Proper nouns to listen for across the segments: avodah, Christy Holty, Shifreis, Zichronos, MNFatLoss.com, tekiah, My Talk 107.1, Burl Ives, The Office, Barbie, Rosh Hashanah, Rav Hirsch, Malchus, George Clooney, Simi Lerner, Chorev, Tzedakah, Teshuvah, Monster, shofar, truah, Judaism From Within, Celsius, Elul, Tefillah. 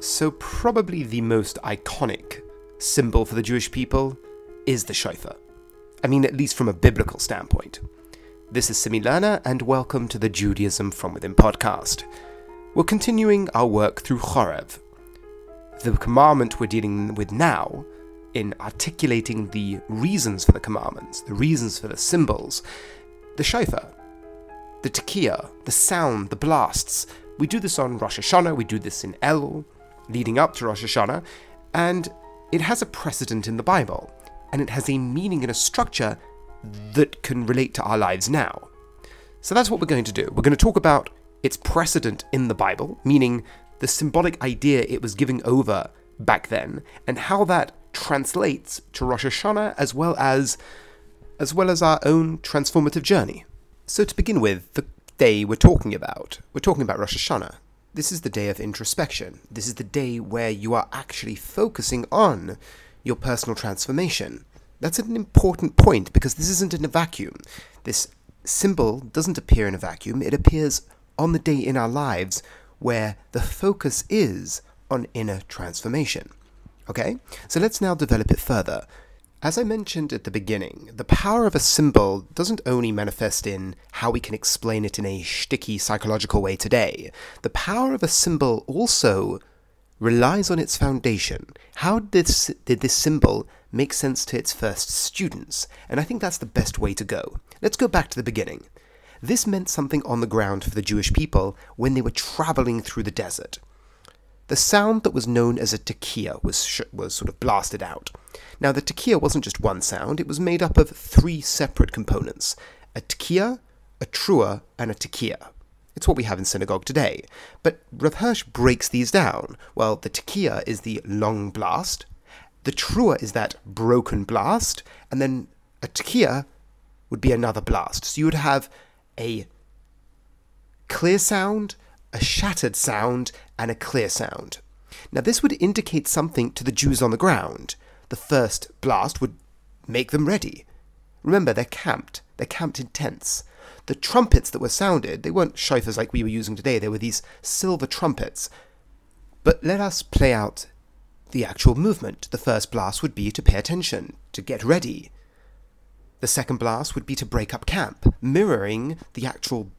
So probably the most iconic symbol for the Jewish people is the shofar. I mean, at least from a biblical standpoint. This is Simi Lerner, and welcome to the Judaism From Within podcast. We're continuing our work through Chorev. The commandment we're dealing with now, in articulating the reasons for the commandments, the reasons for the symbols, the shofar, the tekiah, the sound, the blasts. We do this on Rosh Hashanah, we do this in Elul, leading up to Rosh Hashanah, and it has a precedent in the Bible, and it has a meaning and a structure that can relate to our lives now. So that's what we're going to do. We're going to talk about its precedent in the Bible, meaning the symbolic idea it was giving over back then, and how that translates to Rosh Hashanah as well as our own transformative journey. So to begin with, the day we're talking about Rosh Hashanah. This is the day of introspection. This is the day where you are actually focusing on your personal transformation. That's an important point because this isn't in a vacuum. This symbol doesn't appear in a vacuum. It appears on the day in our lives where the focus is on inner transformation. Okay? So let's now develop it further. As I mentioned at the beginning, the power of a symbol doesn't only manifest in how we can explain it in a shticky psychological way today. The power of a symbol also relies on its foundation. How did this symbol make sense to its first students? And I think that's the best way to go. Let's go back to the beginning. This meant something on the ground for the Jewish people when they were traveling through the desert. The sound that was known as a tekiah was sort of blasted out. Now, the tekiah wasn't just one sound, it was made up of three separate components. A tekiah, a truah, and a tekiah. It's what we have in synagogue today. But Rav Hirsch breaks these down. Well, the tekiah is the long blast, the truah is that broken blast, and then a tekiah would be another blast. So you would have a clear sound, a shattered sound, and a clear sound. Now this would indicate something to the Jews on the ground. The first blast would make them ready. Remember, they're camped in tents. The trumpets that were sounded, they weren't shofars like we were using today, they were these silver trumpets. But let us play out the actual movement. The first blast would be to pay attention, to get ready. The second blast would be to break up camp, mirroring the actual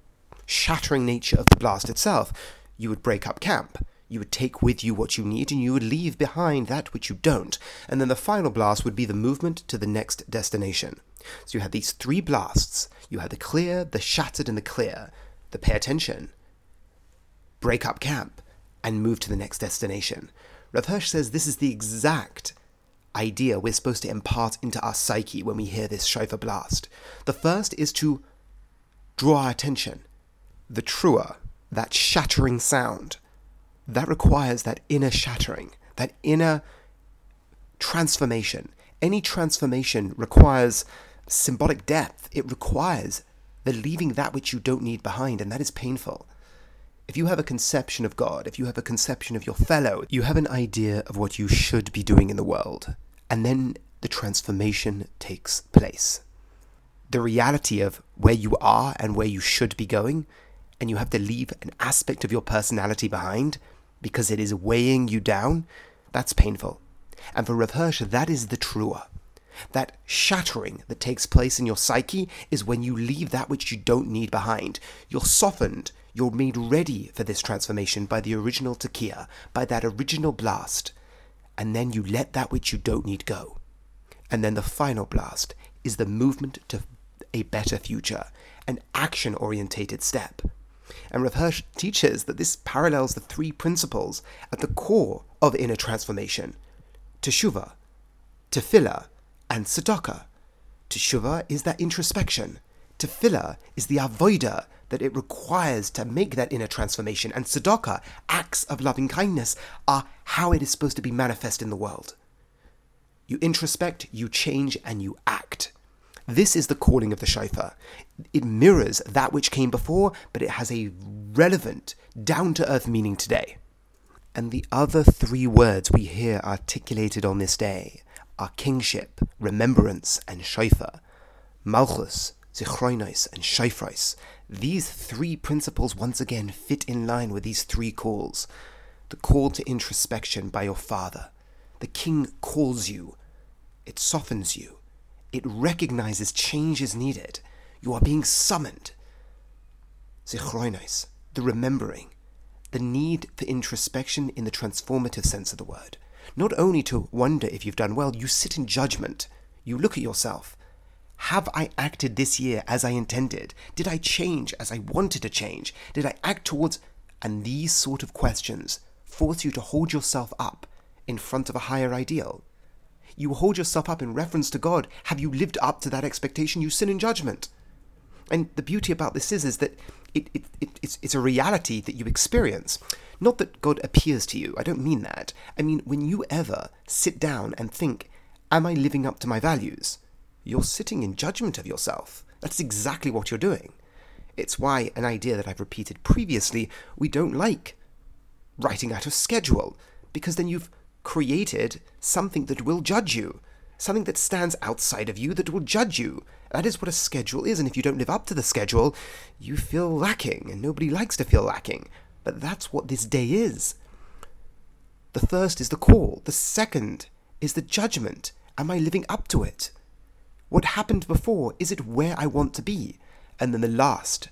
shattering nature of the blast itself. You would break up camp. You would take with you what you need, and you would leave behind that which you don't. And then the final blast would be the movement to the next destination. So you had these three blasts. You had the clear, the shattered, and the clear. The pay attention, break up camp, and move to the next destination. Rav Hirsch says this is the exact idea we're supposed to impart into our psyche when we hear this shofar blast. The first is to draw our attention. The truah, that shattering sound, that requires that inner shattering, that inner transformation. Any transformation requires symbolic depth. It requires the leaving that which you don't need behind, and that is painful. If you have a conception of God, if you have a conception of your fellow, you have an idea of what you should be doing in the world, and then the transformation takes place. The reality of where you are and where you should be going, and you have to leave an aspect of your personality behind because it is weighing you down, that's painful. And for Rav Hirsch, that is the truah. That shattering that takes place in your psyche is when you leave that which you don't need behind. You're softened, you're made ready for this transformation by the original tekiah, by that original blast. And then you let that which you don't need go. And then the final blast is the movement to a better future, an action-orientated step. And Rav Hirsch teaches that this parallels the three principles at the core of inner transformation: Teshuvah, Tefillah, and Tzedakah. Teshuvah is that introspection. Tefillah is the avodah that it requires to make that inner transformation. And Tzedakah, acts of loving kindness, are how it is supposed to be manifest in the world. You introspect, you change, and you act. This is the calling of the shofar. It mirrors that which came before, but it has a relevant, down-to-earth meaning today. And the other three words we hear articulated on this day are kingship, remembrance, and shofar. Malchus, Zichronos, and Shifreis. These three principles once again fit in line with these three calls. the call to introspection by your father. The king calls you. It softens you. It recognizes change is needed. You are being summoned. Zichronos, the remembering, the need for introspection in the transformative sense of the word. Not only to wonder if you've done well, you sit in judgment. You look at yourself. Have I acted this year as I intended? Did I change as I wanted to change? Did I act towards... And these sort of questions force you to hold yourself up in front of a higher ideal. You hold yourself up in reference to God. Have you lived up to that expectation? You sin in judgment. And the beauty about this is that it's a reality that you experience. Not that God appears to you. I don't mean that. I mean, when you ever sit down and think, am I living up to my values? You're sitting in judgment of yourself. That's exactly what you're doing. It's why an idea that I've repeated previously, we don't like writing out a schedule, because then you've created something that will judge you, something that stands outside of you that will judge you. That is what a schedule is, and if you don't live up to the schedule, you feel lacking, and nobody likes to feel lacking. But that's what this day is. The first is the call. The second is the judgment. Am I living up to it? What happened before? Is it where I want to be? And then the last,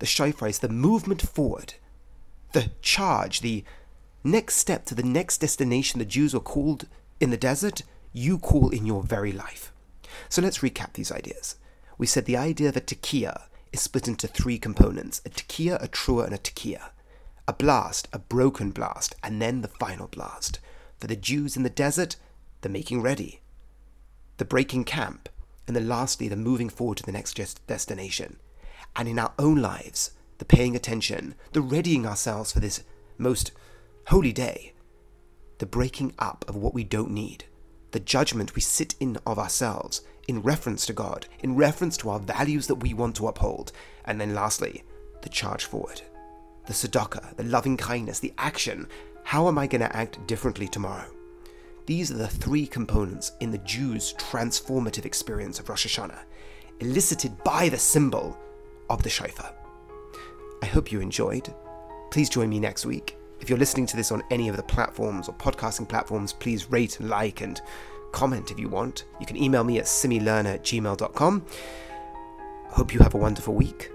the Shifreis, the movement forward, the charge, the next step to the next destination the Jews were called in the desert, you call in your very life. So let's recap these ideas. We said the idea of a tekiah is split into three components, a tekiah, a truah, and a tekiah. A blast, a broken blast, and then the final blast. For the Jews in the desert, the making ready, the breaking camp, and then lastly, the moving forward to the next destination. And in our own lives, the paying attention, the readying ourselves for this most holy day, the breaking up of what we don't need, the judgment we sit in of ourselves in reference to God, in reference to our values that we want to uphold, and then lastly, the charge forward, the tzedakah, the loving kindness, the action. How am I going to act differently tomorrow? These are the three components in the Jews' transformative experience of Rosh Hashanah, elicited by the symbol of the shofar. I hope you enjoyed. Please join me next week. If you're listening to this on any of the platforms or podcasting platforms, please rate, like, and comment if you want. You can email me at similerner@gmail.com. I hope you have a wonderful week.